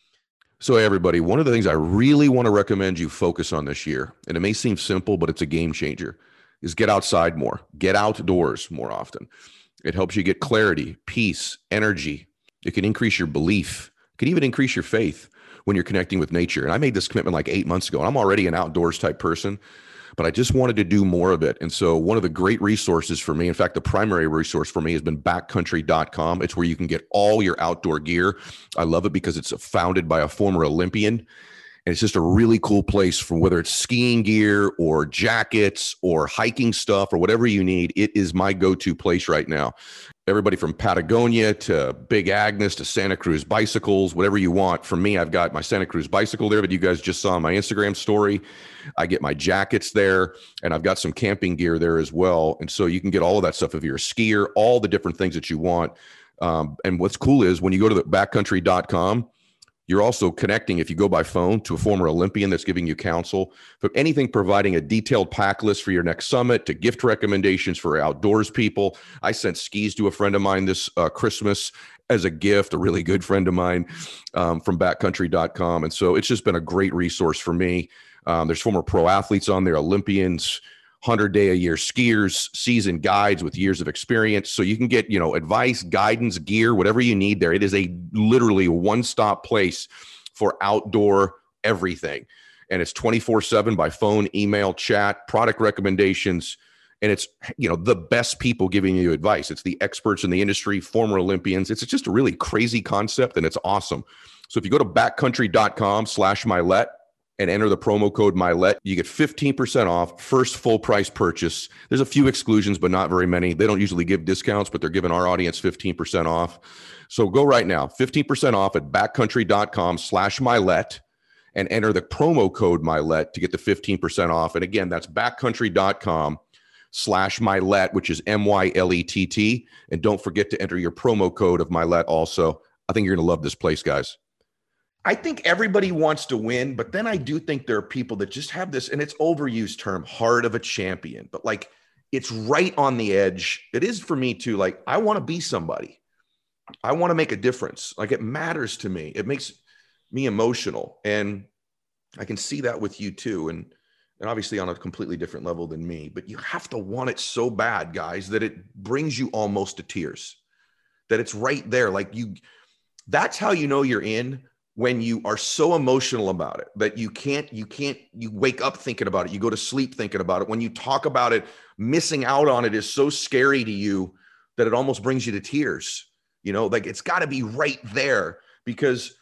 So hey, everybody, one of the things I really want to recommend you focus on this year, and it may seem simple, but it's a game changer, is get outside more, get outdoors more often. It helps you get clarity, peace, energy. It can increase your belief. It can even increase your faith when you're connecting with nature. And I made this commitment like eight months ago, and I'm already an outdoors type person, but I just wanted to do more of it. And so one of the great resources for me, in fact, the primary resource for me, has been backcountry dot com. It's where you can get all your outdoor gear. I love it because it's founded by a former Olympian, and it's just a really cool place for whether it's skiing gear or jackets or hiking stuff or whatever you need. It is my go-to place right now. Everybody from Patagonia to Big Agnes to Santa Cruz Bicycles, whatever you want. For me, I've got my Santa Cruz bicycle there, but you guys just saw my Instagram story. I get my jackets there, and I've got some camping gear there as well. And so you can get all of that stuff if you're a skier, all the different things that you want. Um, and what's cool is when you go to the backcountry dot com, you're also connecting, if you go by phone, to a former Olympian that's giving you counsel. But anything providing a detailed pack list for your next summit, to gift recommendations for outdoors people. I sent skis to a friend of mine this uh, Christmas as a gift, a really good friend of mine um, from backcountry dot com. And so it's just been a great resource for me. Um, there's former pro athletes on there, Olympians, one hundred day a year skiers, seasoned guides with years of experience. So you can get, you know, advice, guidance, gear, whatever you need there. It is a literally one-stop place for outdoor everything. And it's twenty-four seven by phone, email, chat, product recommendations. And it's, you know, the best people giving you advice. It's the experts in the industry, former Olympians. It's just a really crazy concept, and it's awesome. So if you go to backcountry dot com slash Mylett, and enter the promo code Mylett, you get fifteen percent off first full price purchase. There's a few exclusions, but not very many. They don't usually give discounts, but they're giving our audience fifteen percent off. So go right now, fifteen percent off at backcountry dot com slash Mylett, and enter the promo code Mylett to get the fifteen percent off. And again, that's backcountry dot com slash Mylett, which is M Y L E T T. And don't forget to enter your promo code of Mylett also. I think you're going to love this place, guys. I think everybody wants to win, but then I do think there are people that just have this, and it's overused term, heart of a champion, but like it's right on the edge. It is for me too. Like, I want to be somebody. I want to make a difference. Like, it matters to me. It makes me emotional. And I can see that with you too. And, and obviously on a completely different level than me, but you have to want it so bad, guys, that it brings you almost to tears, that it's right there. Like you, that's how you know you're in. when you are so emotional about it that you can't, you can't, you wake up thinking about it, you go to sleep thinking about it. When you talk about it, missing out on it is so scary to you that it almost brings you to tears. You know, like it's got to be right there. Because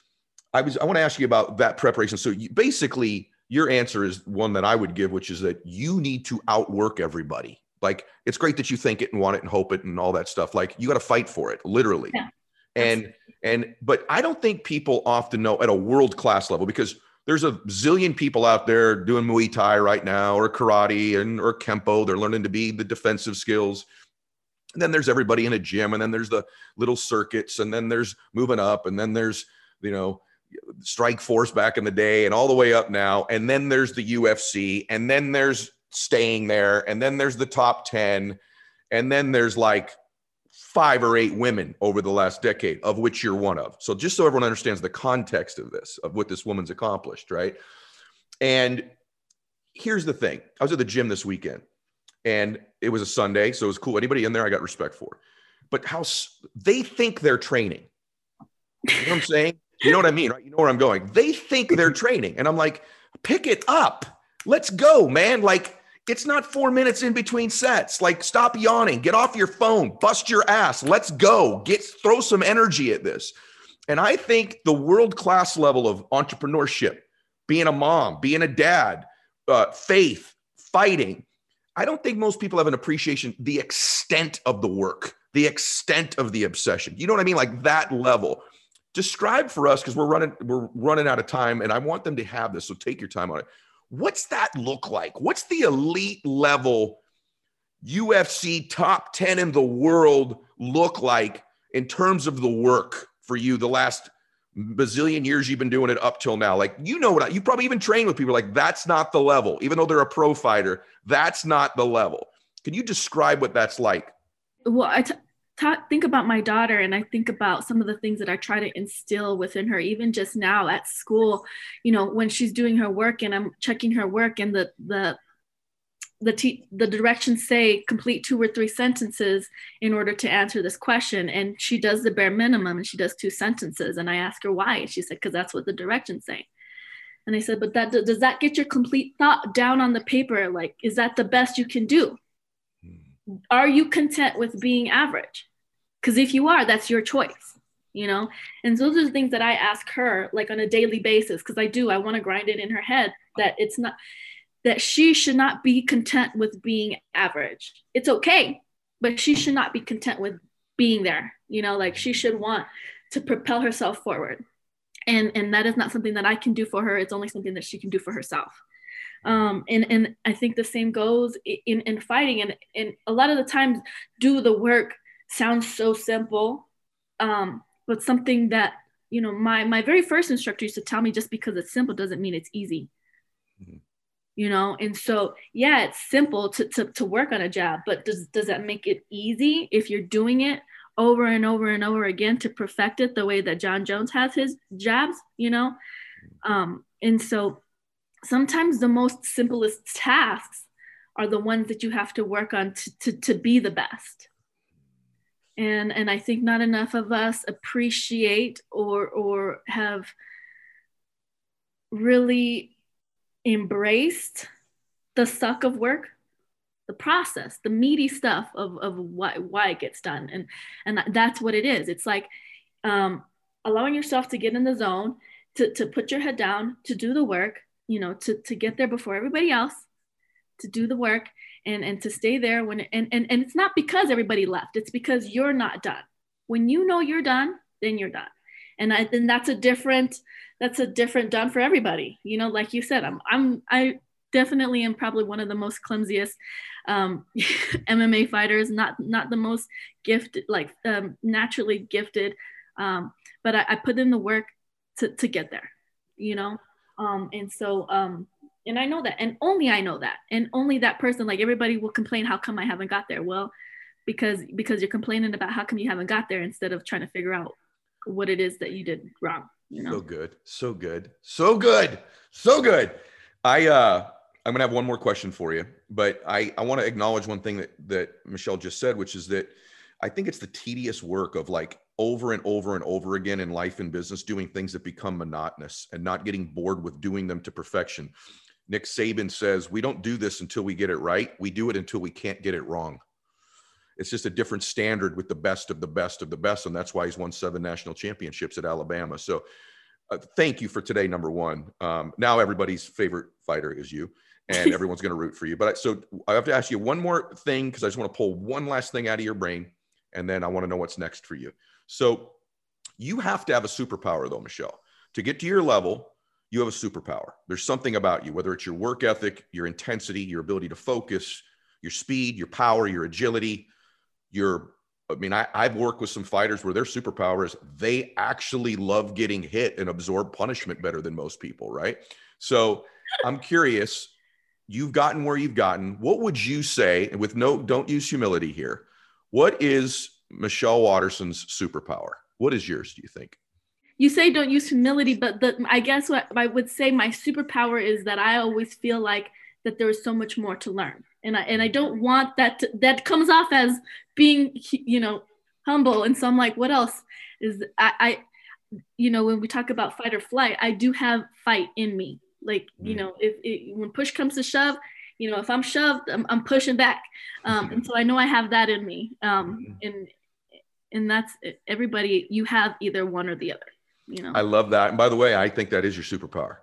I was, I want to ask you about that preparation. So you, basically your answer is one that I would give, which is that you need to outwork everybody. Like, it's great that you think it and want it and hope it and all that stuff. Like, you got to fight for it, literally. Yeah. And, and, but I don't think people often know at a world-class level, because there's a zillion people out there doing Muay Thai right now, or karate, and, or Kempo. They're learning to be the defensive skills. And then there's everybody in a gym, and then there's the little circuits, and then there's moving up, and then there's, you know, Strike Force back in the day, and all the way up now. And then there's the U F C, and then there's staying there. And then there's the top ten. And then there's like five or eight women over the last decade, of which you're one of. So just so everyone understands the context of this, of what this woman's accomplished. Right. And here's the thing. I was at the gym this weekend, and it was a Sunday, so it was cool. Anybody in there, I got respect for, but how they think they're training. You know what I'm saying? You know what I mean? Right? You know where I'm going. They think they're training. And I'm like, pick it up. Let's go, man. Like, it's not four minutes in between sets. Like, stop yawning, get off your phone, bust your ass. Let's go. Get, throw some energy at this. And I think the world-class level of entrepreneurship, being a mom, being a dad, uh, faith, fighting, I don't think most people have an appreciation, the extent of the work, the extent of the obsession. You know what I mean? Like, that level. Describe for us, because we're running, we're running out of time, and I want them to have this. So take your time on it. What's that look like? What's the elite level U F C top ten in the world look like in terms of the work for you the last bazillion years you've been doing it up till now? Like, you know what, I, you probably even train with people like, that's not the level, even though they're a pro fighter, that's not the level. Can you describe what that's like? Well, I t- t- think about my daughter, and I think about some of the things that I try to instill within her, even just now at school, you know, when she's doing her work and I'm checking her work, and the, the, the, te- the directions say complete two or three sentences in order to answer this question. And she does the bare minimum, and she does two sentences. And I ask her why. And she said, because that's what the directions say. And I said, but that, does that get your complete thought down on the paper? Like, is that the best you can do? Are you content with being average? Because if you are, that's your choice, you know? And those are the things that I ask her, like, on a daily basis, because I do, I want to grind it in her head that it's not, that she should not be content with being average. It's okay, but she should not be content with being there, you know, like, she should want to propel herself forward. And, and that is not something that I can do for her. It's only something that she can do for herself. Um, and, and I think the same goes in, in fighting. And, and a lot of the times, do the work sounds so simple. Um, but something that, you know, my, my very first instructor used to tell me, just because it's simple doesn't mean it's easy, mm-hmm. you know? And so, yeah, it's simple to, to, to work on a job, but does, does that make it easy if you're doing it over and over and over again to perfect it the way that John Jones has his jabs, you know? Um, and so, sometimes the most simplest tasks are the ones that you have to work on to, to, to be the best. And, and I think not enough of us appreciate or, or have really embraced the suck of work, the process, the meaty stuff of, of why, why it gets done. And, and that's what it is. It's like um, allowing yourself to get in the zone, to, to put your head down, to do the work, you know, to, to get there before everybody else, to do the work and, and to stay there when, and, and, and it's not because everybody left, it's because you're not done. When you know you're done, then you're done. And I, then that's a different, that's a different done for everybody. You know, like you said, I'm, I'm, I definitely am probably one of the most clumsiest um, M M A fighters, not, not the most gifted, like um, naturally gifted. Um, but I, I put in the work to, to get there, you know? Um, and so, um, and I know that, and only I know that, and only that person, like everybody will complain, how come I haven't got there? Well, because, because you're complaining about how come you haven't got there instead of trying to figure out what it is that you did wrong. You know? So good. So good. So good. So good. I, uh, I'm going to have one more question for you, but I, I want to acknowledge one thing that, that Michelle just said, which is that I think it's the tedious work of like over and over and over again in life and business, doing things that become monotonous and not getting bored with doing them to perfection. Nick Saban says, we don't do this until we get it right. We do it until we can't get it wrong. It's just a different standard with the best of the best of the best. And that's why he's won seven national championships at Alabama. So uh, thank you for today, number one. Um, now everybody's favorite fighter is you, and everyone's going to root for you. But I, so I have to ask you one more thing, because I just want to pull one last thing out of your brain, and then I want to know what's next for you. So you have to have a superpower, though, Michelle. To get to your level, you have a superpower. There's something about you, whether it's your work ethic, your intensity, your ability to focus, your speed, your power, your agility, your, I mean, I, I've worked with some fighters where their superpower is they actually love getting hit and absorb punishment better than most people, right? So I'm curious, you've gotten where you've gotten. What would you say, and with no, don't use humility here, what is Michelle Waterson's superpower? What is yours, do you think? You say don't use humility, but the, I guess what I would say my superpower is that I always feel like that there is so much more to learn. And I, and I don't want that to, that comes off as being, you know, humble. And so I'm like, what else is I, I, you know, when we talk about fight or flight, I do have fight in me. Like, mm. you know, if it, when push comes to shove, you know, if I'm shoved, I'm, I'm pushing back. Um, and so I know I have that in me. Um, and, and that's it. Everybody, you have either one or the other. You know. I love that. And by the way, I think that is your superpower.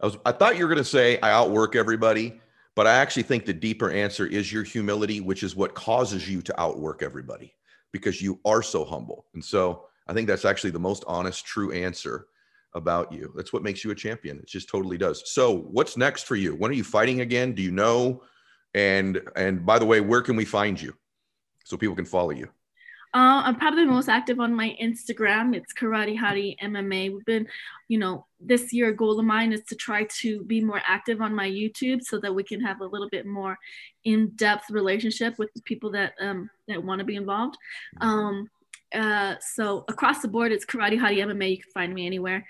I was, I thought you were going to say I outwork everybody, but I actually think the deeper answer is your humility, which is what causes you to outwork everybody, because you are so humble. And so I think that's actually the most honest, true answer about you. That's what makes you a champion. It just totally does. So what's next for you? When are you fighting again? Do you know? And, and by the way, where can we find you so people can follow you? Uh, I'm probably the most active on my Instagram. It's Karate Hottie M M A. We've been, you know, this year a goal of mine is to try to be more active on my YouTube so that we can have a little bit more in-depth relationship with the people that um, that want to be involved. Um, uh, so across the board, it's Karate Hottie M M A. You can find me anywhere.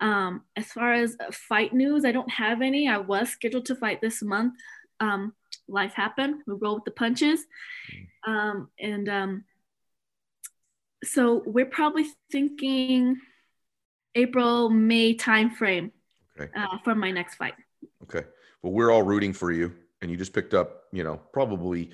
Um, as far as fight news, I don't have any. I was scheduled to fight this month. Um, life happened. We roll with the punches. Um, and um, So we're probably thinking April, May timeframe okay. uh, for my next fight. Okay. Well, we're all rooting for you, and you just picked up, you know, probably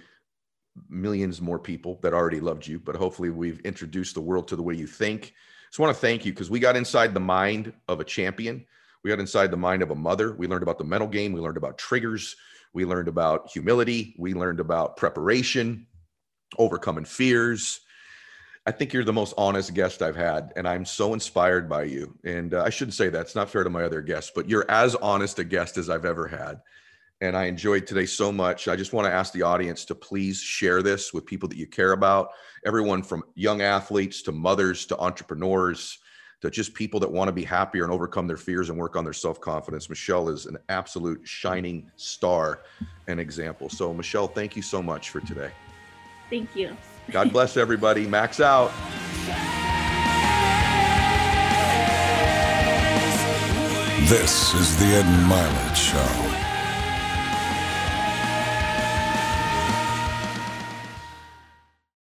millions more people that already loved you, but hopefully we've introduced the world to the way you think. Just want to thank you, because we got inside the mind of a champion. We got inside the mind of a mother. We learned about the mental game. We learned about triggers. We learned about humility. We learned about preparation, overcoming fears. I think you're the most honest guest I've had, and I'm so inspired by you. And uh, I shouldn't say that. It's not fair to my other guests, but you're as honest a guest as I've ever had. And I enjoyed today so much. I just want to ask the audience to please share this with people that you care about, everyone from young athletes to mothers to entrepreneurs to just people that want to be happier and overcome their fears and work on their self-confidence. Michelle is an absolute shining star and example. So Michelle, thank you so much for today. Thank you. God bless everybody. Max out. This is the Ed Mylett Show.